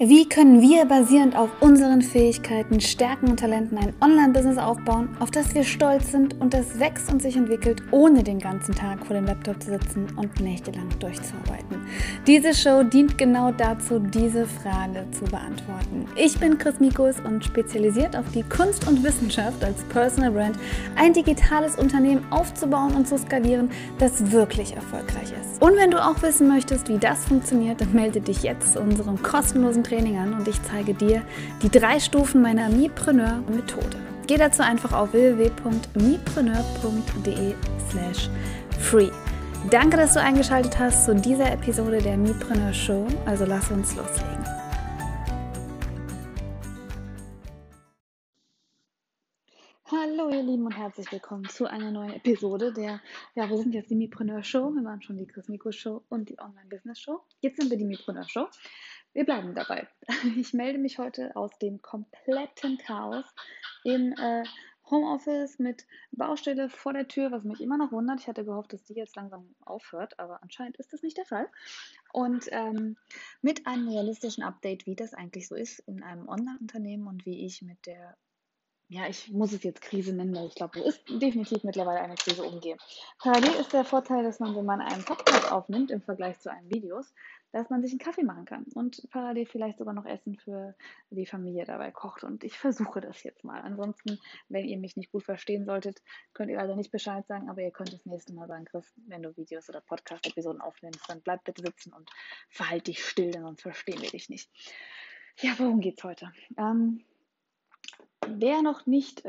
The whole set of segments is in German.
Wie können wir basierend auf unseren Fähigkeiten, Stärken und Talenten ein Online-Business aufbauen, auf das wir stolz sind und das wächst und sich entwickelt, ohne den ganzen Tag vor dem Laptop zu sitzen und nächtelang durchzuarbeiten? Diese Show dient genau dazu, diese Frage zu beantworten. Ich bin Chris Mikus und spezialisiert auf die Kunst und Wissenschaft als Personal Brand, ein digitales Unternehmen aufzubauen und zu skalieren, das wirklich erfolgreich ist. Und wenn du auch wissen möchtest, wie das funktioniert, dann melde dich jetzt zu unserem kostenlosen Training an und ich zeige dir die 3 Stufen meiner MiPreneur-Methode. Geh dazu einfach auf www.mipreneur.de/free. Danke, dass du eingeschaltet hast zu dieser Episode der MiPreneur-Show, also lass uns loslegen. Hallo ihr Lieben und herzlich willkommen zu einer neuen Episode der, ja, wir sind jetzt die MiPreneur-Show, wir waren schon die Chris Mikus Show und die Online-Business-Show, jetzt sind wir die MiPreneur-Show. Wir bleiben dabei. Ich melde mich heute aus dem kompletten Chaos im Homeoffice mit Baustelle vor der Tür, was mich immer noch wundert. Ich hatte gehofft, dass die jetzt langsam aufhört, aber anscheinend ist das nicht der Fall. Und mit einem realistischen Update, wie das eigentlich so ist in einem Online-Unternehmen und wie ich mit der, ja, ich muss es jetzt Krise nennen, weil ich glaube, es ist definitiv mittlerweile eine Krise umgehe. Parallel ist der Vorteil, dass man, wenn man einen Podcast aufnimmt im Vergleich zu einem Videos, dass man sich einen Kaffee machen kann und parallel vielleicht sogar noch Essen für die Familie dabei kocht. Und ich versuche das jetzt mal. Ansonsten, wenn ihr mich nicht gut verstehen solltet, könnt ihr also nicht Bescheid sagen, aber ihr könnt das nächste Mal sagen, Chris, wenn du Videos oder Podcast-Episoden aufnimmst, dann bleib bitte sitzen und verhalte dich still, denn sonst verstehen wir dich nicht. Ja, worum geht's heute? Wer noch nicht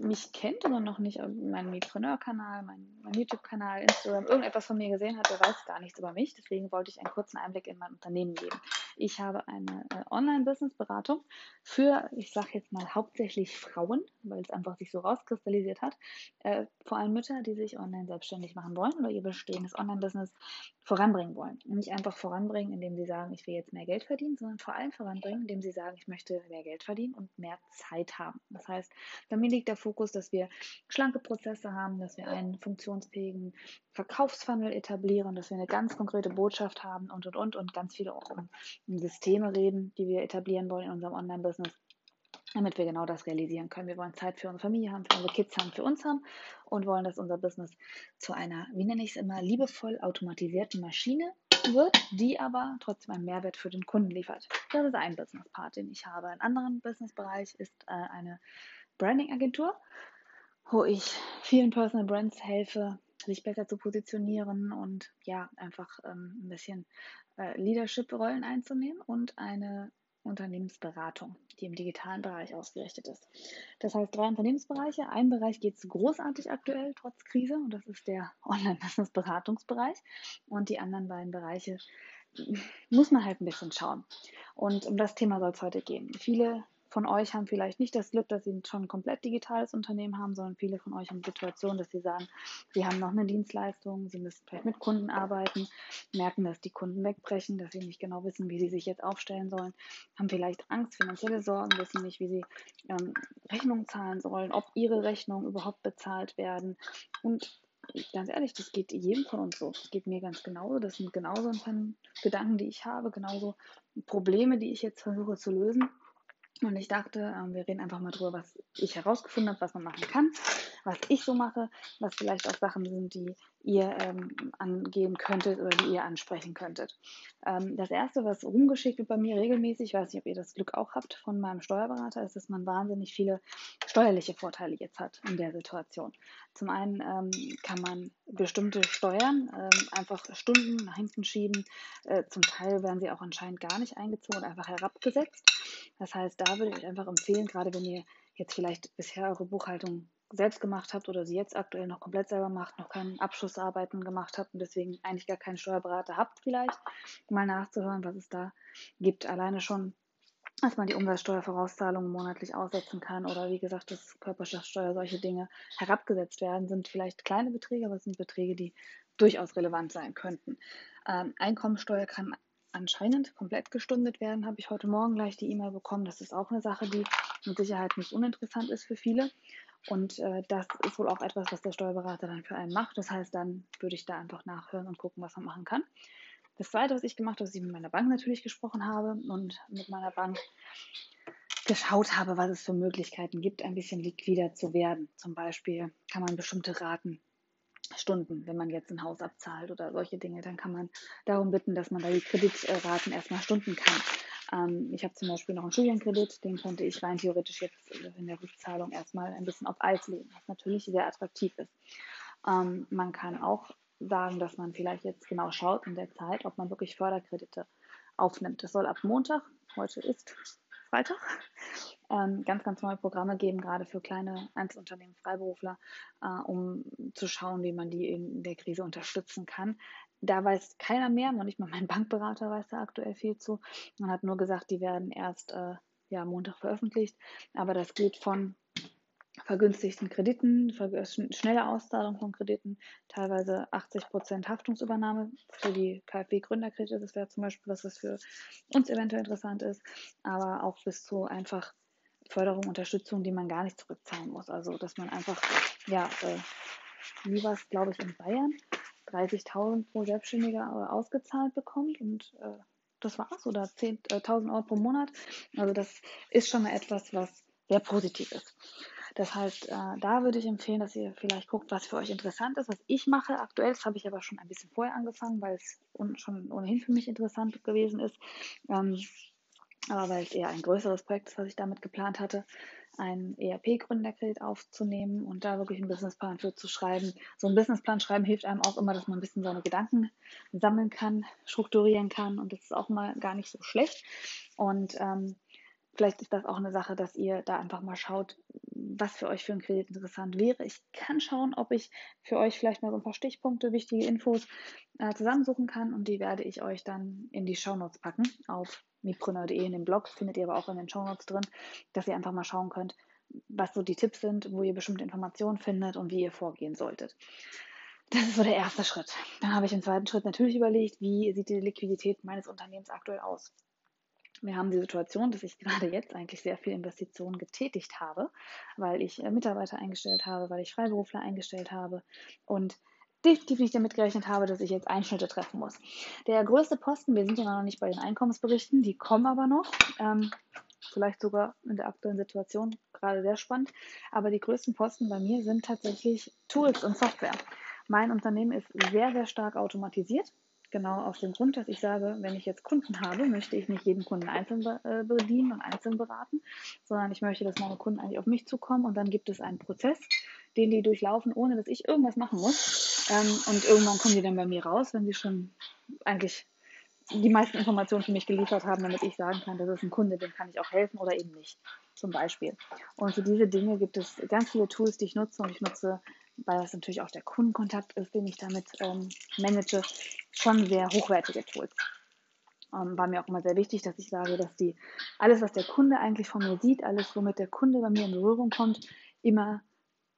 mich kennt oder noch nicht meinen MiPreneur-Kanal, meinen YouTube-Kanal, Instagram, irgendetwas von mir gesehen hat, der weiß gar nichts über mich. Deswegen wollte ich einen kurzen Einblick in mein Unternehmen geben. Ich habe eine Online-Business-Beratung für, ich sage jetzt mal hauptsächlich Frauen, weil es einfach sich so rauskristallisiert hat. Vor allem Mütter, die sich online selbstständig machen wollen oder ihr bestehendes Online-Business voranbringen wollen. Und nicht einfach voranbringen, indem sie sagen, ich will jetzt mehr Geld verdienen, sondern vor allem voranbringen, indem sie sagen, ich möchte mehr Geld verdienen und mehr Zeit haben. Das heißt, bei mir liegt der Fokus, dass wir schlanke Prozesse haben, dass wir einen funktionsfähigen Verkaufsfunnel etablieren, dass wir eine ganz konkrete Botschaft haben und ganz viele auch um Systeme reden, die wir etablieren wollen in unserem Online-Business, damit wir genau das realisieren können. Wir wollen Zeit für unsere Familie haben, für unsere Kids haben, für uns haben und wollen, dass unser Business zu einer, wie nenne ich es immer, liebevoll automatisierten Maschine wird, die aber trotzdem einen Mehrwert für den Kunden liefert. Das ist ein Business-Part, den ich habe. Ein anderer Business-Bereich ist eine Branding-Agentur, wo ich vielen Personal Brands helfe, sich besser zu positionieren und ja, einfach ein bisschen Leadership-Rollen einzunehmen und eine Unternehmensberatung, die im digitalen Bereich ausgerichtet ist. Das heißt 3 Unternehmensbereiche. Ein Bereich geht es großartig aktuell, trotz Krise, und das ist der Online-Business-Beratungsbereich. Und die anderen beiden Bereiche muss man halt ein bisschen schauen. Und um das Thema soll es heute gehen. Viele von euch haben vielleicht nicht das Glück, dass sie schon ein komplett digitales Unternehmen haben, sondern viele von euch haben die Situation, dass sie sagen, sie haben noch eine Dienstleistung, sie müssen vielleicht mit Kunden arbeiten, merken, dass die Kunden wegbrechen, dass sie nicht genau wissen, wie sie sich jetzt aufstellen sollen, haben vielleicht Angst, finanzielle Sorgen, wissen nicht, wie sie Rechnungen zahlen sollen, ob ihre Rechnungen überhaupt bezahlt werden. Und ganz ehrlich, das geht jedem von uns so. Das geht mir ganz genauso. Das sind genauso ein paar Gedanken, die ich habe, genauso Probleme, die ich jetzt versuche zu lösen. Und ich dachte, wir reden einfach mal drüber, was ich herausgefunden habe, was man machen kann, was ich so mache, was vielleicht auch Sachen sind, die ihr angehen könntet oder die ihr ansprechen könntet. Das Erste, was rumgeschickt wird bei mir regelmäßig, ich weiß nicht, ob ihr das Glück auch habt von meinem Steuerberater, ist, dass man wahnsinnig viele steuerliche Vorteile jetzt hat in der Situation. Zum einen kann man bestimmte Steuern einfach Stunden nach hinten schieben. Zum Teil werden sie auch anscheinend gar nicht eingezogen oder einfach herabgesetzt. Das heißt, da würde ich euch einfach empfehlen, gerade wenn ihr jetzt vielleicht bisher eure Buchhaltung selbst gemacht habt oder sie jetzt aktuell noch komplett selber macht, noch keine Abschlussarbeiten gemacht habt und deswegen eigentlich gar keinen Steuerberater habt, vielleicht mal nachzuhören, was es da gibt. Alleine schon, dass man die Umsatzsteuervorauszahlungen monatlich aussetzen kann oder wie gesagt, dass Körperschaftsteuer, solche Dinge herabgesetzt werden, sind vielleicht kleine Beträge, aber es sind Beträge, die durchaus relevant sein könnten. Einkommensteuer kann anscheinend komplett gestundet werden, habe ich heute Morgen gleich die E-Mail bekommen. Das ist auch eine Sache, die mit Sicherheit nicht uninteressant ist für viele. Und das ist wohl auch etwas, was der Steuerberater dann für einen macht. Das heißt, dann würde ich da einfach nachhören und gucken, was man machen kann. Das Zweite, was ich gemacht habe, ist, dass ich mit meiner Bank natürlich gesprochen habe und mit meiner Bank geschaut habe, was es für Möglichkeiten gibt, ein bisschen liquider zu werden. Zum Beispiel kann man bestimmte Ratenstunden, wenn man jetzt ein Haus abzahlt oder solche Dinge, dann kann man darum bitten, dass man da die Kreditraten erstmal stunden kann. Ich habe zum Beispiel noch einen Studienkredit, den konnte ich rein theoretisch jetzt in der Rückzahlung erstmal ein bisschen auf Eis legen, was natürlich sehr attraktiv ist. Man kann auch sagen, dass man vielleicht jetzt genau schaut in der Zeit, ob man wirklich Förderkredite aufnimmt. Es soll ab Montag, heute ist Freitag, ganz, ganz neue Programme geben, gerade für kleine Einzelunternehmen, Freiberufler, um zu schauen, wie man die in der Krise unterstützen kann. Da weiß keiner mehr, noch nicht mal mein Bankberater weiß da aktuell viel zu. Man hat nur gesagt, die werden erst Montag veröffentlicht. Aber das geht von vergünstigten Krediten, schnelle Auszahlung von Krediten, teilweise 80% Haftungsübernahme für die KfW-Gründerkredite. Das wäre zum Beispiel was, was für uns eventuell interessant ist. Aber auch bis zu einfach Förderung, Unterstützung, die man gar nicht zurückzahlen muss. Also, dass man einfach, wie war es, glaube ich, in Bayern, 30.000 pro Selbstständiger ausgezahlt bekommt und das war's, oder 10.000 Euro pro Monat. Also das ist schon mal etwas, was sehr positiv ist. Das heißt, da würde ich empfehlen, dass ihr vielleicht guckt, was für euch interessant ist, was ich mache aktuell. Das habe ich aber schon ein bisschen vorher angefangen, weil es schon ohnehin für mich interessant gewesen ist. Aber weil es eher ein größeres Projekt ist, was ich damit geplant hatte, einen ERP-Gründerkredit aufzunehmen und da wirklich einen Businessplan für zu schreiben. So ein Businessplan schreiben hilft einem auch immer, dass man ein bisschen seine Gedanken sammeln kann, strukturieren kann, und das ist auch mal gar nicht so schlecht. Und vielleicht ist das auch eine Sache, dass ihr da einfach mal schaut, was für euch für einen Kredit interessant wäre. Ich kann schauen, ob ich für euch vielleicht mal so ein paar Stichpunkte, wichtige Infos zusammensuchen kann, und die werde ich euch dann in die Shownotes packen auf mipreneur.de. In den Blogs findet ihr aber auch in den Shownotes drin, dass ihr einfach mal schauen könnt, was so die Tipps sind, wo ihr bestimmte Informationen findet und wie ihr vorgehen solltet. Das ist so der erste Schritt. Dann habe ich im zweiten Schritt natürlich überlegt, wie sieht die Liquidität meines Unternehmens aktuell aus. Wir haben die Situation, dass ich gerade jetzt eigentlich sehr viel Investitionen getätigt habe, weil ich Mitarbeiter eingestellt habe, weil ich Freiberufler eingestellt habe und definitiv nicht damit gerechnet habe, dass ich jetzt Einschnitte treffen muss. Der größte Posten, wir sind ja noch nicht bei den Einkommensberichten, die kommen aber noch, vielleicht sogar in der aktuellen Situation gerade sehr spannend, aber die größten Posten bei mir sind tatsächlich Tools und Software. Mein Unternehmen ist sehr, sehr stark automatisiert. Genau aus dem Grund, dass ich sage, wenn ich jetzt Kunden habe, möchte ich nicht jeden Kunden einzeln bedienen und einzeln beraten, sondern ich möchte, dass meine Kunden eigentlich auf mich zukommen, und dann gibt es einen Prozess, den die durchlaufen, ohne dass ich irgendwas machen muss. Und irgendwann kommen die dann bei mir raus, wenn sie schon eigentlich die meisten Informationen für mich geliefert haben, damit ich sagen kann, das ist ein Kunde, dem kann ich auch helfen oder eben nicht, zum Beispiel. Und für diese Dinge gibt es ganz viele Tools, die ich nutze, und ich nutze, weil das natürlich auch der Kundenkontakt ist, den ich damit manage, schon sehr hochwertige Tools. War mir auch immer sehr wichtig, dass ich sage, dass alles, was der Kunde eigentlich von mir sieht, alles, womit der Kunde bei mir in Berührung kommt, immer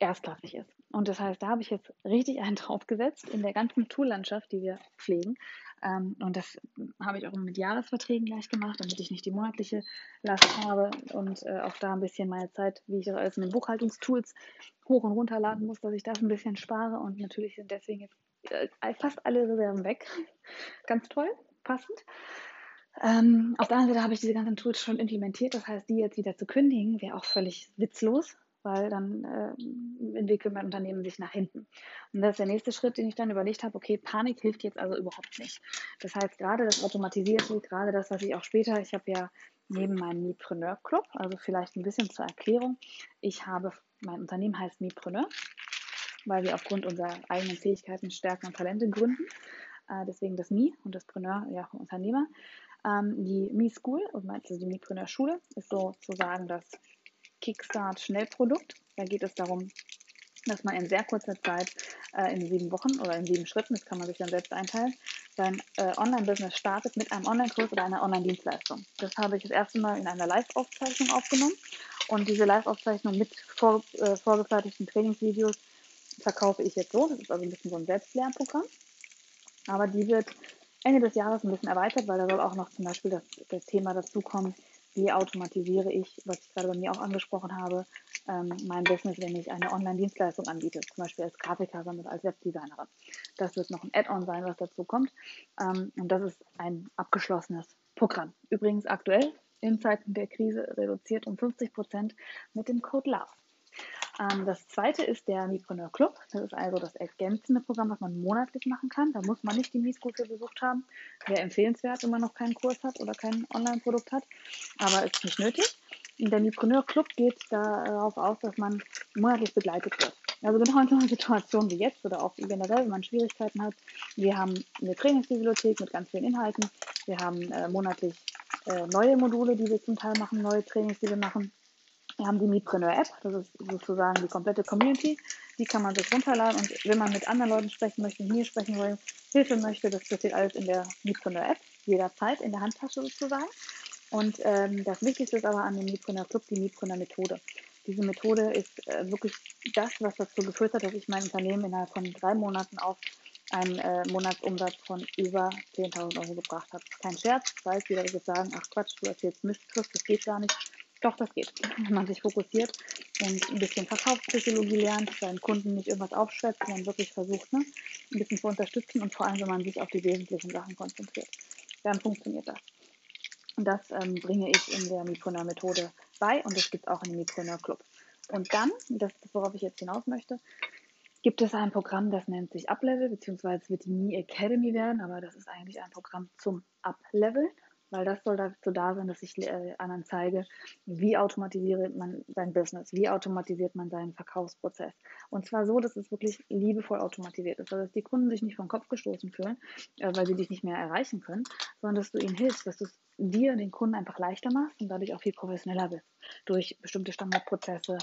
erstklassig ist. Und das heißt, da habe ich jetzt richtig einen draufgesetzt in der ganzen Tool-Landschaft, die wir pflegen. Und das habe ich auch mit Jahresverträgen gleich gemacht, damit ich nicht die monatliche Last habe und auch da ein bisschen meine Zeit, wie ich das alles in den Buchhaltungstools hoch und runter laden muss, dass ich das ein bisschen spare. Und natürlich sind deswegen jetzt fast alle Reserven weg. Ganz toll, passend. Auf der anderen Seite habe ich diese ganzen Tools schon implementiert. Das heißt, die jetzt wieder zu kündigen, wäre auch völlig witzlos, weil dann entwickelt mein Unternehmen sich nach hinten. Und das ist der nächste Schritt, den ich dann überlegt habe, okay, Panik hilft jetzt also überhaupt nicht. Das heißt, gerade das Automatisierte, gerade das, was ich auch später, ich habe ja neben meinem MiPreneur-Club, also vielleicht ein bisschen zur Erklärung, mein Unternehmen heißt MiPreneur, weil wir aufgrund unserer eigenen Fähigkeiten, Stärken und Talente gründen. Deswegen das Mi und das Preneur, ja, Unternehmer. Die Mi-School, also die MiPreneur-Schule, ist sozusagen das Kickstart-Schnellprodukt. Da geht es darum, dass man in sehr kurzer Zeit, in 7 Wochen oder in 7 Schritten, das kann man sich dann selbst einteilen, sein Online-Business startet mit einem Online-Kurs oder einer Online-Dienstleistung. Das habe ich das erste Mal in einer Live-Aufzeichnung aufgenommen, und diese Live-Aufzeichnung mit vorgefertigten Trainingsvideos verkaufe ich jetzt so. Das ist also ein bisschen so ein Selbstlernprogramm, aber die wird Ende des Jahres ein bisschen erweitert, weil da soll auch noch zum Beispiel das Thema dazukommen, wie automatisiere ich, was ich gerade bei mir auch angesprochen habe, mein Business, wenn ich eine Online-Dienstleistung anbiete, zum Beispiel als Grafikerin oder als Webdesignerin. Das wird noch ein Add-on sein, was dazu kommt. Und das ist ein abgeschlossenes Programm. Übrigens aktuell in Zeiten der Krise reduziert um 50% mit dem Code LOVE. Das zweite ist der MiPreneur-Club. Das ist also das ergänzende Programm, was man monatlich machen kann. Da muss man nicht die MiPreneur-School für besucht haben. Wäre empfehlenswert, wenn man noch keinen Kurs hat oder kein Online-Produkt hat. Aber ist nicht nötig. Der MiPreneur-Club geht darauf aus, dass man monatlich begleitet wird. Also genau in so einer Situation wie jetzt oder auch generell, wenn man Schwierigkeiten hat. Wir haben eine Trainingsbibliothek mit ganz vielen Inhalten. Wir haben monatlich neue Module, die wir zum Teil machen, neue Trainings, die wir machen. Wir haben die MiPreneur-App, das ist sozusagen die komplette Community, die kann man sich runterladen und wenn man mit anderen Leuten sprechen möchte, mit mir sprechen will, Hilfe möchte, das passiert alles in der MiPreneur-App, jederzeit in der Handtasche sozusagen. Und das Wichtigste ist aber an dem MiPreneur-Club die MiPreneur-Methode. Diese Methode ist wirklich das, was dazu geführt hat, dass ich mein Unternehmen innerhalb von 3 Monaten auf einen Monatsumsatz von über 10.000 € gebracht habe. Kein Scherz, weiß jeder, wird sagen, ach Quatsch, du erzählst Mist, Chris, das geht gar nicht. Doch, das geht, wenn man sich fokussiert und ein bisschen Verkaufspsychologie lernt, seinen Kunden nicht irgendwas aufschwätzt, sondern wirklich versucht, ne, ein bisschen zu unterstützen und vor allem, wenn man sich auf die wesentlichen Sachen konzentriert, dann funktioniert das. Und das bringe ich in der MiPreneur-Methode bei und das gibt es auch in dem MiPreneur-Club. Und dann, das ist, worauf ich jetzt hinaus möchte, gibt es ein Programm, das nennt sich Uplevel, beziehungsweise es wird die Mie Academy werden, aber das ist eigentlich ein Programm zum Upleveln. Weil das soll dazu da sein, dass ich anderen zeige, wie automatisiert man sein Business, wie automatisiert man seinen Verkaufsprozess. Und zwar so, dass es wirklich liebevoll automatisiert ist, dass die Kunden sich nicht vom Kopf gestoßen fühlen, weil sie dich nicht mehr erreichen können, sondern dass du ihnen hilfst, dass du es dir und den Kunden einfach leichter machst und dadurch auch viel professioneller bist. Durch bestimmte Standardprozesse,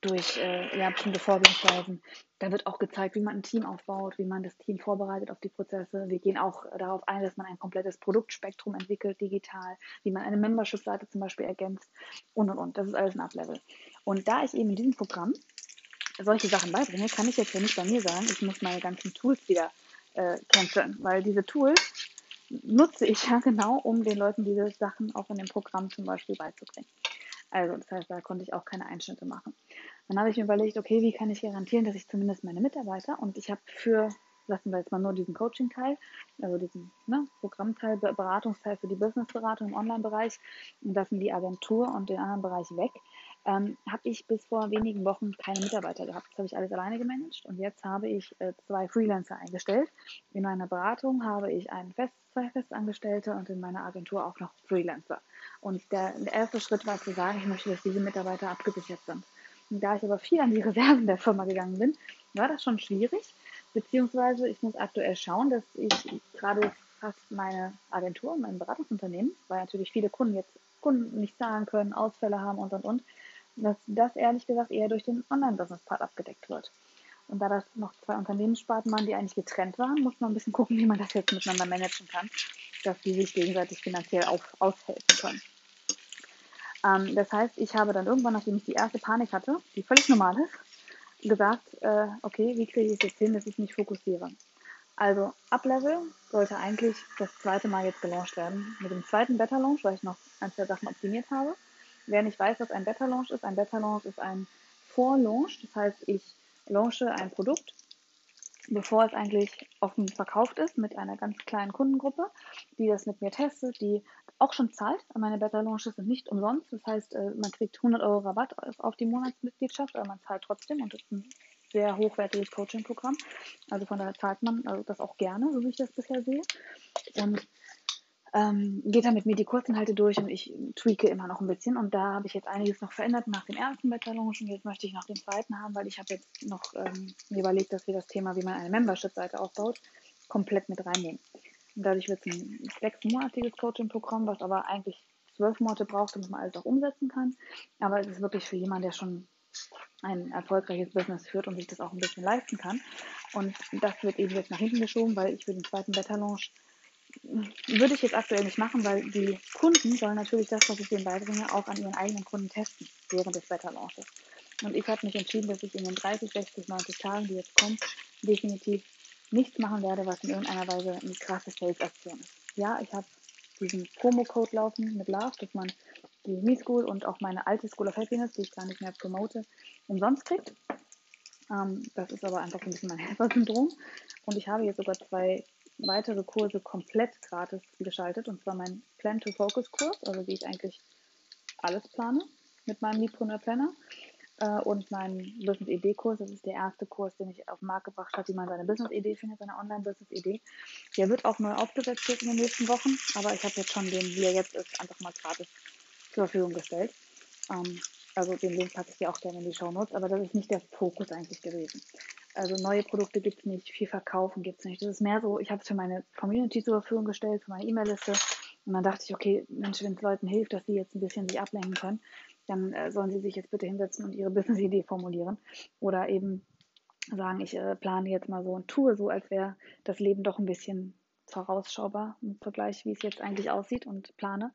durch bestimmte Vorgehensweisen. Da wird auch gezeigt, wie man ein Team aufbaut, wie man das Team vorbereitet auf die Prozesse. Wir gehen auch darauf ein, dass man ein komplettes Produktspektrum entwickelt, digital, wie man eine Membership-Seite zum Beispiel ergänzt und. Das ist alles ein Uplevel. Und da ich eben in diesem Programm solche Sachen beibringe, kann ich jetzt ja nicht bei mir sagen, ich muss meine ganzen Tools wieder canceln, weil diese Tools nutze ich ja genau, um den Leuten diese Sachen auch in dem Programm zum Beispiel beizubringen. Also das heißt, da konnte ich auch keine Einschnitte machen. Dann habe ich mir überlegt, okay, wie kann ich garantieren, dass ich zumindest meine Mitarbeiter und ich habe für, lassen wir jetzt mal nur diesen Coaching-Teil, also diesen Programmteil, Beratungsteil für die Businessberatung im Online-Bereich und lassen die Agentur und den anderen Bereich weg, habe ich bis vor wenigen Wochen keine Mitarbeiter gehabt. Das habe ich alles alleine gemanagt und jetzt habe ich 2 Freelancer eingestellt. In meiner Beratung habe ich einen 2 Festangestellte und in meiner Agentur auch noch Freelancer. Und der erste Schritt war zu sagen, ich möchte, dass diese Mitarbeiter abgesichert sind. Und da ich aber viel an die Reserven der Firma gegangen bin, war das schon schwierig, beziehungsweise ich muss aktuell schauen, dass ich gerade fast meine Agentur und mein Beratungsunternehmen, weil natürlich viele Kunden jetzt nicht zahlen können, Ausfälle haben und, dass das ehrlich gesagt eher durch den Online-Business-Part abgedeckt wird. Und da das noch 2 Unternehmenssparten waren, die eigentlich getrennt waren, muss man ein bisschen gucken, wie man das jetzt miteinander managen kann, dass die sich gegenseitig finanziell aushelfen können. Das heißt, ich habe dann irgendwann, nachdem ich die erste Panik hatte, die völlig normal ist, gesagt, okay, wie kriege ich es jetzt hin, dass ich mich fokussiere? Also Uplevel sollte eigentlich das 2. Mal jetzt gelauncht werden. Mit dem 2. Beta Launch, weil ich noch ein, 2 Sachen optimiert habe. Wer nicht weiß, was ein Beta Launch ist ein Vorlaunch. Das heißt, ich launche ein Produkt, bevor es eigentlich offen verkauft ist, mit einer ganz kleinen Kundengruppe, die das mit mir testet, die auch schon zahlt. Meine Beta Launches sind nicht umsonst. Das heißt, man kriegt 100 € Rabatt auf die Monatsmitgliedschaft, aber man zahlt trotzdem und das ist ein sehr hochwertiges Coaching-Programm. Also von daher zahlt man das auch gerne, so wie ich das bisher sehe. Und geht dann mit mir die Kurzinhalte durch und ich tweake immer noch ein bisschen und da habe ich jetzt einiges noch verändert nach dem ersten Beta-Launch und jetzt möchte ich noch den 2. haben, weil ich habe jetzt noch mir überlegt, dass wir das Thema, wie man eine Membership-Seite aufbaut, komplett mit reinnehmen. Und dadurch wird es ein 6-monatiges Coaching-Programm, was aber eigentlich 12 Monate braucht, damit man alles auch umsetzen kann, aber es ist wirklich für jemanden, der schon ein erfolgreiches Business führt und sich das auch ein bisschen leisten kann und das wird eben jetzt nach hinten geschoben, weil ich für den 2. Beta-Launch würde ich jetzt aktuell nicht machen, weil die Kunden sollen natürlich das, was ich denen beibringe, auch an ihren eigenen Kunden testen, während des Beta-Launches. Und ich habe mich entschieden, dass ich in den 30, 60, 90 Tagen, die jetzt kommen, definitiv nichts machen werde, was in irgendeiner Weise eine krasse Sales-Aktion ist. Ja, ich habe diesen Promo-Code laufen mit Love, dass man die MiSchool und auch meine alte School of Happiness, die ich gar nicht mehr promote, umsonst kriegt. Das ist aber einfach ein bisschen mein Helfer-Syndrom. Und ich habe jetzt sogar 2 weitere Kurse komplett gratis geschaltet, und zwar meinen Plan-to-Focus-Kurs, also wie ich eigentlich alles plane mit meinem MiPreneur Planner, und meinen Business-ID-Kurs. Das ist der erste Kurs, den ich auf den Markt gebracht habe, wie man seine Business-ID findet, seine Online-Business-ID. Der wird auch neu aufgesetzt in den nächsten Wochen, aber ich habe jetzt schon den, wie er jetzt ist, einfach mal gratis zur Verfügung gestellt. Also den Link packe ich dir auch gerne in die Shownotes, aber das ist nicht der Fokus eigentlich gewesen. Also neue Produkte gibt es nicht, viel Verkaufen gibt es nicht. Das ist mehr so, ich habe es für meine Community zur Verfügung gestellt, für meine E-Mail-Liste, und dann dachte ich, okay, Mensch, wenn es Leuten hilft, dass sie jetzt ein bisschen sich ablenken können, dann sollen sie sich jetzt bitte hinsetzen und ihre Business-Idee formulieren oder eben sagen, ich plane jetzt mal so und tue so, als wäre das Leben doch ein bisschen vorausschaubar im Vergleich, wie es jetzt eigentlich aussieht, und plane.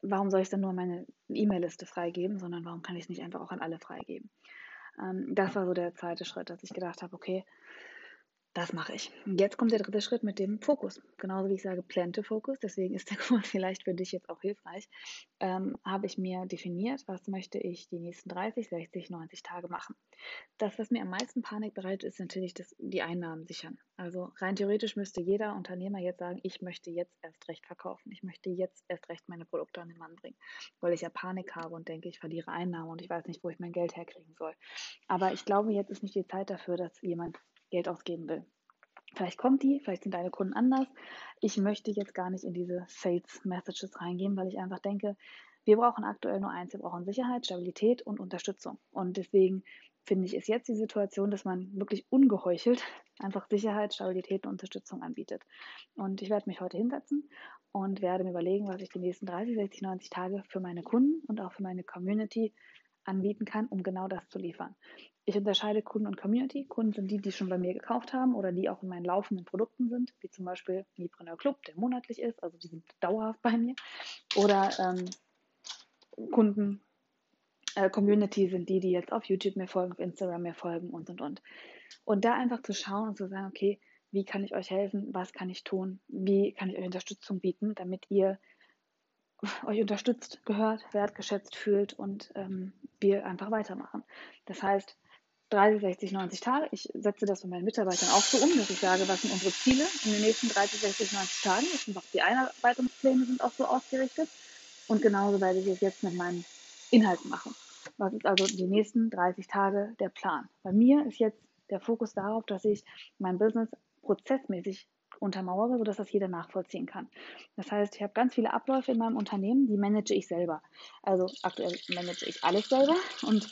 Warum soll ich dann nur meine E-Mail-Liste freigeben, sondern warum kann ich es nicht einfach auch an alle freigeben? Das war so der zweite Schritt, dass ich gedacht habe, okay, das mache ich. Jetzt kommt der dritte Schritt mit dem Fokus. Genauso wie ich sage, Plan-to-Focus, deswegen ist der Kurs vielleicht für dich jetzt auch hilfreich. Habe ich mir definiert, was möchte ich die nächsten 30, 60, 90 Tage machen. Das, was mir am meisten Panik bereitet, ist natürlich die Einnahmen sichern. Also rein theoretisch müsste jeder Unternehmer jetzt sagen, ich möchte jetzt erst recht verkaufen. Ich möchte jetzt erst recht meine Produkte an den Mann bringen, weil ich ja Panik habe und denke, ich verliere Einnahmen und ich weiß nicht, wo ich mein Geld herkriegen soll. Aber ich glaube, jetzt ist nicht die Zeit dafür, dass jemand Geld ausgeben will. Vielleicht kommt die, vielleicht sind deine Kunden anders. Ich möchte jetzt gar nicht in diese Sales Messages reingehen, weil ich einfach denke, wir brauchen aktuell nur eins, wir brauchen Sicherheit, Stabilität und Unterstützung. Und deswegen finde ich, ist jetzt die Situation, dass man wirklich ungeheuchelt einfach Sicherheit, Stabilität und Unterstützung anbietet. Und ich werde mich heute hinsetzen und werde mir überlegen, was ich die nächsten 30, 60, 90 Tage für meine Kunden und auch für meine Community anbieten kann, um genau das zu liefern. Ich unterscheide Kunden und Community. Kunden sind die, die schon bei mir gekauft haben oder die auch in meinen laufenden Produkten sind, wie zum Beispiel MiPreneur-Club, der monatlich ist, also die sind dauerhaft bei mir. Oder Community sind die, die jetzt auf YouTube mir folgen, auf Instagram mir folgen und. Und da einfach zu schauen und zu sagen, okay, wie kann ich euch helfen, was kann ich tun, wie kann ich euch Unterstützung bieten, damit ihr euch unterstützt, gehört, wertgeschätzt fühlt und wir einfach weitermachen. Das heißt, 30, 60, 90 Tage. Ich setze das von meinen Mitarbeitern auch so um, dass ich sage, was sind unsere Ziele in den nächsten 30, 60, 90 Tagen. Das sind auch die Einarbeitungspläne sind auch so ausgerichtet. Und genauso werde ich es jetzt mit meinen Inhalten machen. Was ist also die nächsten 30 Tage der Plan? Bei mir ist jetzt der Fokus darauf, dass ich mein Business prozessmäßig untermauere, sodass das jeder nachvollziehen kann. Das heißt, ich habe ganz viele Abläufe in meinem Unternehmen, die manage ich selber. Also aktuell manage ich alles selber, und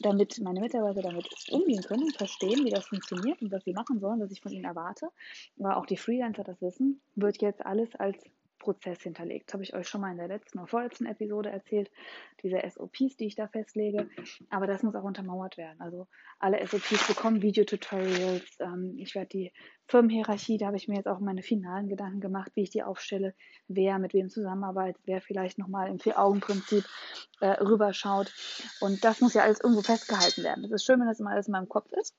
damit meine Mitarbeiter damit umgehen können, verstehen, wie das funktioniert und was sie machen sollen, was ich von ihnen erwarte, aber auch die Freelancer das wissen, wird jetzt alles als Prozess hinterlegt. Das habe ich euch schon mal in der letzten oder vorletzten Episode erzählt, diese SOPs, die ich da festlege, aber das muss auch untermauert werden. Also alle SOPs bekommen Videotutorials, ich werde die Firmenhierarchie, da habe ich mir jetzt auch meine finalen Gedanken gemacht, wie ich die aufstelle, wer mit wem zusammenarbeitet, wer vielleicht nochmal im 4-Augen-Prinzip rüberschaut, und das muss ja alles irgendwo festgehalten werden. Es ist schön, wenn das immer alles in meinem Kopf ist,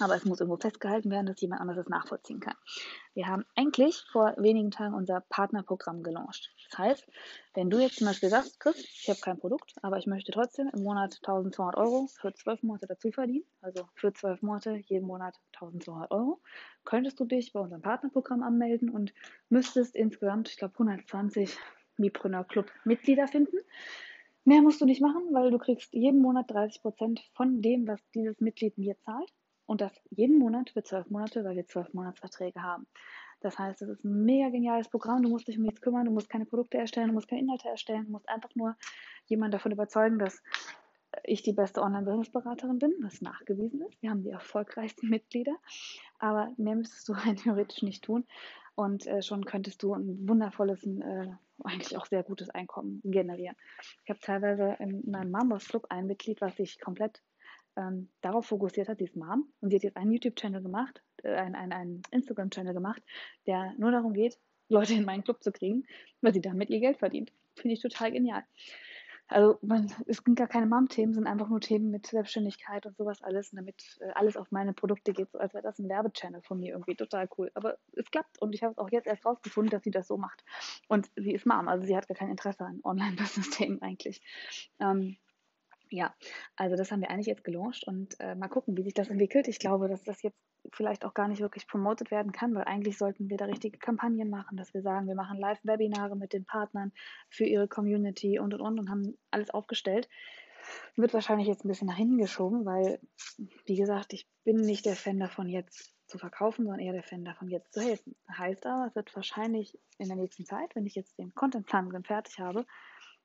aber es muss irgendwo festgehalten werden, dass jemand anderes das nachvollziehen kann. Wir haben eigentlich vor wenigen Tagen unser Partnerprogramm gelauncht. Das heißt, wenn du jetzt zum Beispiel sagst, Chris, ich habe kein Produkt, aber ich möchte trotzdem im Monat 1.200 Euro für 12 Monate dazu verdienen, also für 12 Monate jeden Monat 1.200 Euro, könntest du dich bei unserem Partnerprogramm anmelden und müsstest insgesamt, ich glaube, 120 MiPreneur-Club-Mitglieder finden. Mehr musst du nicht machen, weil du kriegst jeden Monat 30% von dem, was dieses Mitglied mir zahlt. Und das jeden Monat für 12 Monate, weil wir 12 Monatsverträge haben. Das heißt, das ist ein mega geniales Programm. Du musst dich um nichts kümmern, du musst keine Produkte erstellen, du musst keine Inhalte erstellen, du musst einfach nur jemanden davon überzeugen, dass ich die beste Online-Business-Beraterin bin, was nachgewiesen ist. Wir haben die erfolgreichsten Mitglieder, aber mehr müsstest du rein theoretisch nicht tun. Und schon könntest du ein wundervolles, eigentlich auch sehr gutes Einkommen generieren. Ich habe teilweise in meinem Mambos-Club ein Mitglied, was sich komplett darauf fokussiert hat, sie ist Mom, und sie hat jetzt einen YouTube-Channel gemacht, einen Instagram-Channel gemacht, der nur darum geht, Leute in meinen Club zu kriegen, weil sie damit ihr Geld verdient. Finde ich total genial. Also es sind gar keine Mom-Themen, sind einfach nur Themen mit Selbstständigkeit und sowas alles. Und damit alles auf meine Produkte geht, so als wäre das ein Werbechannel von mir irgendwie. Total cool. Aber es klappt und ich habe es auch jetzt erst rausgefunden, dass sie das so macht. Und sie ist Mom, also sie hat gar kein Interesse an Online-Business-Themen eigentlich. Ja, also das haben wir eigentlich jetzt gelauncht und mal gucken, wie sich das entwickelt. Ich glaube, dass das jetzt vielleicht auch gar nicht wirklich promotet werden kann, weil eigentlich sollten wir da richtige Kampagnen machen, dass wir sagen, wir machen Live-Webinare mit den Partnern für ihre Community und haben alles aufgestellt. Wird wahrscheinlich jetzt ein bisschen nach hinten geschoben, weil, wie gesagt, ich bin nicht der Fan davon, jetzt zu verkaufen, sondern eher der Fan davon, jetzt zu helfen. Heißt aber, es wird wahrscheinlich in der nächsten Zeit, wenn ich jetzt den Contentplan dann fertig habe,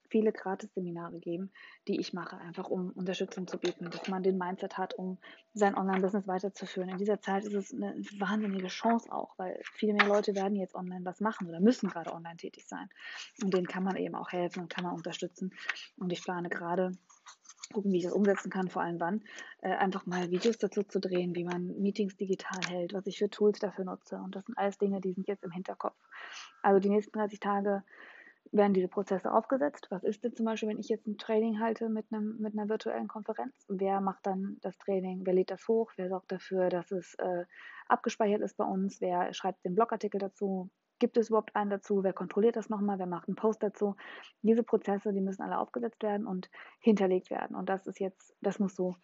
viele Gratis-Seminare geben, die ich mache, einfach um Unterstützung zu bieten, dass man den Mindset hat, um sein Online-Business weiterzuführen. In dieser Zeit ist es eine wahnsinnige Chance auch, weil viel mehr Leute werden jetzt online was machen oder müssen gerade online tätig sein. Und denen kann man eben auch helfen und kann man unterstützen. Und ich plane gerade, gucken, wie ich das umsetzen kann, vor allem wann, einfach mal Videos dazu zu drehen, wie man Meetings digital hält, was ich für Tools dafür nutze. Und das sind alles Dinge, die sind jetzt im Hinterkopf. Also die nächsten 30 Tage werden diese Prozesse aufgesetzt. Was ist denn zum Beispiel, wenn ich jetzt ein Training halte mit einer virtuellen Konferenz? Wer macht dann das Training? Wer lädt das hoch? Wer sorgt dafür, dass es abgespeichert ist bei uns? Wer schreibt den Blogartikel dazu? Gibt es überhaupt einen dazu? Wer kontrolliert das nochmal? Wer macht einen Post dazu? Diese Prozesse, die müssen alle aufgesetzt werden und hinterlegt werden. Und das ist jetzt, das muss so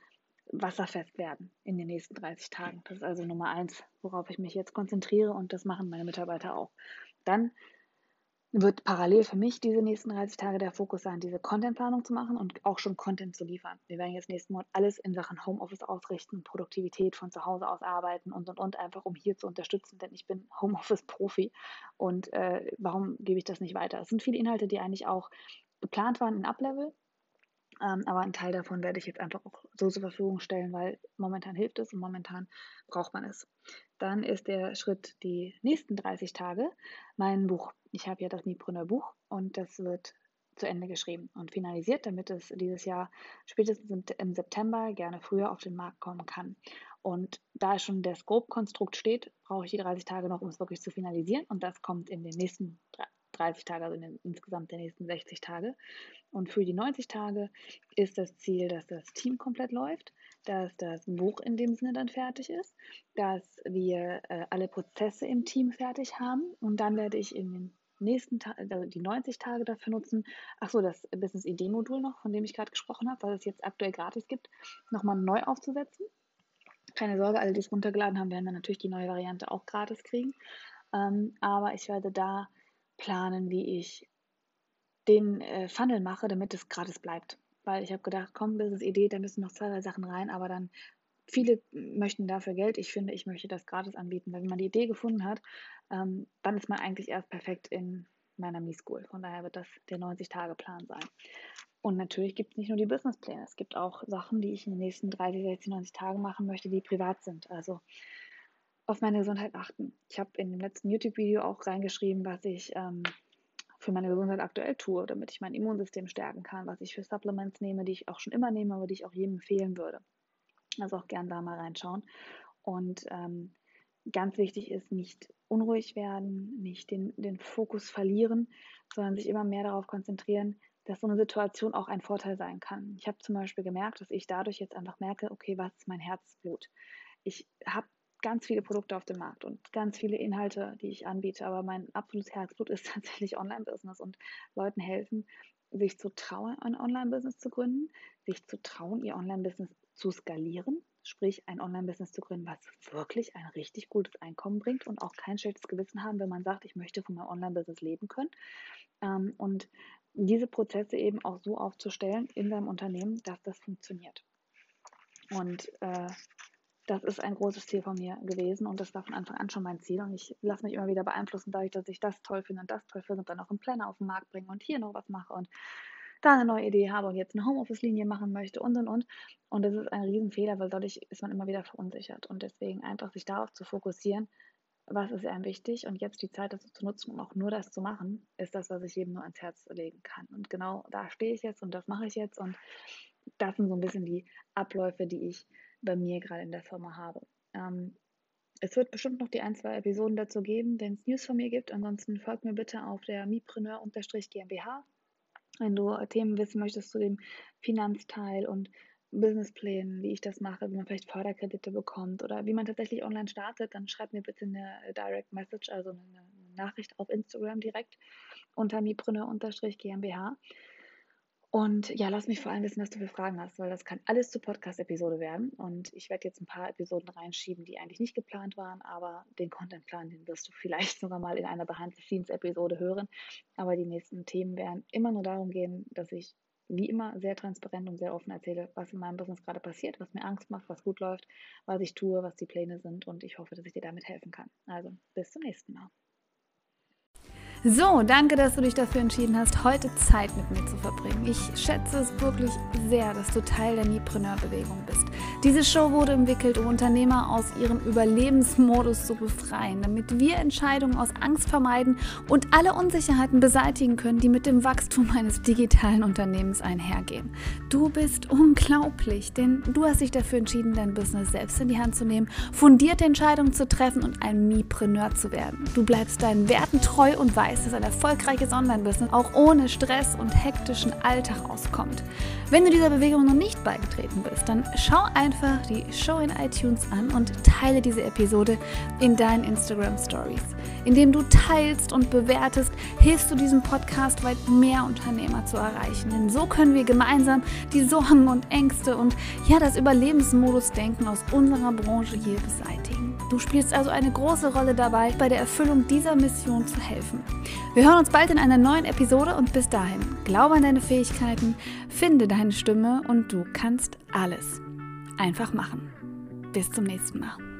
wasserfest werden in den nächsten 30 Tagen. Das ist also Nummer 1, worauf ich mich jetzt konzentriere, und das machen meine Mitarbeiter auch. Dann wird parallel für mich diese nächsten 30 Tage der Fokus sein, diese Contentplanung zu machen und auch schon Content zu liefern. Wir werden jetzt nächsten Monat alles in Sachen Homeoffice ausrichten, Produktivität von zu Hause aus arbeiten und, einfach um hier zu unterstützen, denn ich bin Homeoffice-Profi und warum gebe ich das nicht weiter? Es sind viele Inhalte, die eigentlich auch geplant waren in Uplevel, aber einen Teil davon werde ich jetzt einfach auch so zur Verfügung stellen, weil momentan hilft es und momentan braucht man es. Dann ist der Schritt die nächsten 30 Tage mein Buch. Ich habe ja das MiPreneur-Buch und das wird zu Ende geschrieben und finalisiert, damit es dieses Jahr spätestens im September, gerne früher, auf den Markt kommen kann. Und da schon das Grobkonstrukt steht, brauche ich die 30 Tage noch, um es wirklich zu finalisieren, und das kommt in den nächsten 30 Tage, also insgesamt der nächsten 60 Tage. Und für die 90 Tage ist das Ziel, dass das Team komplett läuft, dass das Buch in dem Sinne dann fertig ist, dass wir alle Prozesse im Team fertig haben, und dann werde ich in den nächsten also die 90 Tage dafür nutzen, achso, das Business-ID-Modul noch, von dem ich gerade gesprochen habe, was es jetzt aktuell gratis gibt, nochmal neu aufzusetzen. Keine Sorge, alle, die es runtergeladen haben, werden dann natürlich die neue Variante auch gratis kriegen. Aber ich werde da planen, wie ich den Funnel mache, damit es gratis bleibt. Weil ich habe gedacht, komm, Business-Idee, da müssen noch 2, 3 Sachen rein, aber dann viele möchten dafür Geld. Ich finde, ich möchte das gratis anbieten, weil wenn man die Idee gefunden hat, dann ist man eigentlich erst perfekt in meiner MiSchool. Von daher wird das der 90-Tage-Plan sein. Und natürlich gibt es nicht nur die Businesspläne, es gibt auch Sachen, die ich in den nächsten 30, 60, 90 Tagen machen möchte, die privat sind. Also auf meine Gesundheit achten. Ich habe in dem letzten YouTube-Video auch reingeschrieben, was ich für meine Gesundheit aktuell tue, damit ich mein Immunsystem stärken kann, was ich für Supplements nehme, die ich auch schon immer nehme, aber die ich auch jedem empfehlen würde. Also auch gern da mal reinschauen. Und ganz wichtig ist, nicht unruhig werden, nicht den Fokus verlieren, sondern sich immer mehr darauf konzentrieren, dass so eine Situation auch ein Vorteil sein kann. Ich habe zum Beispiel gemerkt, dass ich dadurch jetzt einfach merke, okay, was ist mein Herzblut? Ich habe ganz viele Produkte auf dem Markt und ganz viele Inhalte, die ich anbiete, aber mein absolutes Herzblut ist tatsächlich Online-Business und Leuten helfen, sich zu trauen, ein Online-Business zu gründen, sich zu trauen, ihr Online-Business zu skalieren, sprich ein Online-Business zu gründen, was wirklich ein richtig gutes Einkommen bringt und auch kein schlechtes Gewissen haben, wenn man sagt, ich möchte von meinem Online-Business leben können, und diese Prozesse eben auch so aufzustellen in seinem Unternehmen, dass das funktioniert. Und das ist ein großes Ziel von mir gewesen und das war von Anfang an schon mein Ziel. Und ich lasse mich immer wieder beeinflussen, dadurch, dass ich das toll finde und das toll finde und dann auch einen Planner auf den Markt bringe und hier noch was mache und da eine neue Idee habe und jetzt eine Homeoffice-Linie machen möchte und. Und das ist ein Riesenfehler, weil dadurch ist man immer wieder verunsichert. Und deswegen einfach sich darauf zu fokussieren, was ist einem wichtig, und jetzt die Zeit dazu zu nutzen, um auch nur das zu machen, ist das, was ich jedem nur ans Herz legen kann. Und genau da stehe ich jetzt und das mache ich jetzt, und das sind so ein bisschen die Abläufe, die ich bei mir gerade in der Firma habe. Es wird bestimmt noch die 1, 2 Episoden dazu geben, wenn es News von mir gibt. Ansonsten folgt mir bitte auf der MiPreneur-GmbH Wenn du Themen wissen möchtest zu dem Finanzteil und Businessplänen, wie ich das mache, wie man vielleicht Förderkredite bekommt oder wie man tatsächlich online startet, dann schreib mir bitte eine Direct Message, also eine Nachricht auf Instagram direkt unter mipreneur-gmbh. Und ja, lass mich vor allem wissen, dass du viele Fragen hast, weil das kann alles zur Podcast-Episode werden. Und ich werde jetzt ein paar Episoden reinschieben, die eigentlich nicht geplant waren, aber den Contentplan, den wirst du vielleicht sogar mal in einer Behind-the-Scenes-Episode hören. Aber die nächsten Themen werden immer nur darum gehen, dass ich wie immer sehr transparent und sehr offen erzähle, was in meinem Business gerade passiert, was mir Angst macht, was gut läuft, was ich tue, was die Pläne sind. Und ich hoffe, dass ich dir damit helfen kann. Also, bis zum nächsten Mal. So, danke, dass du dich dafür entschieden hast, heute Zeit mit mir zu verbringen. Ich schätze es wirklich sehr, dass du Teil der MiPreneur-Bewegung bist. Diese Show wurde entwickelt, um Unternehmer aus ihrem Überlebensmodus zu befreien, damit wir Entscheidungen aus Angst vermeiden und alle Unsicherheiten beseitigen können, die mit dem Wachstum eines digitalen Unternehmens einhergehen. Du bist unglaublich, denn du hast dich dafür entschieden, dein Business selbst in die Hand zu nehmen, fundierte Entscheidungen zu treffen und ein MiPreneur zu werden. Du bleibst deinen Werten treu und weißt, dass ein erfolgreiches Online-Business auch ohne Stress und hektischen Alltag auskommt. Wenn du dieser Bewegung noch nicht beigetreten bist, dann schau einfach die Show in iTunes an und teile diese Episode in deinen Instagram-Stories. Indem du teilst und bewertest, hilfst du diesem Podcast, weit mehr Unternehmer zu erreichen. Denn so können wir gemeinsam die Sorgen und Ängste und ja, das Überlebensmodus-Denken aus unserer Branche hier beseitigen. Du spielst also eine große Rolle dabei, bei der Erfüllung dieser Mission zu helfen. Wir hören uns bald in einer neuen Episode und bis dahin, glaube an deine Fähigkeiten, finde deine Stimme und du kannst alles. Einfach machen. Bis zum nächsten Mal.